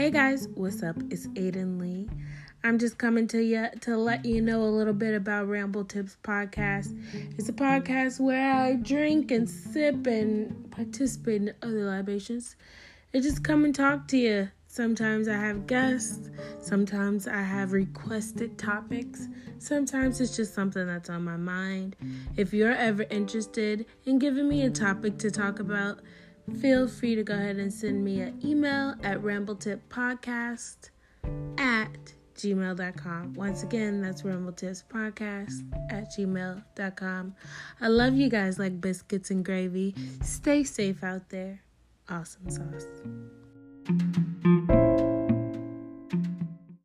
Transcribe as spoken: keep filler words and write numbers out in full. Hey guys, what's up? It's Aiden Lee. I'm just coming to you to let you know a little bit about Ramble Tips Podcast. It's a podcast where I drink and sip and participate in other libations. I just come and talk to you. Sometimes I have guests. Sometimes I have requested topics. Sometimes it's just something that's on my mind. If you're ever interested in giving me a topic to talk about, feel free to go ahead and send me an email at ramble tip podcast at gmail dot com. Once again, that's ramble tips podcast at gmail dot com. I love you guys like biscuits and gravy. Stay safe out there. Awesome sauce.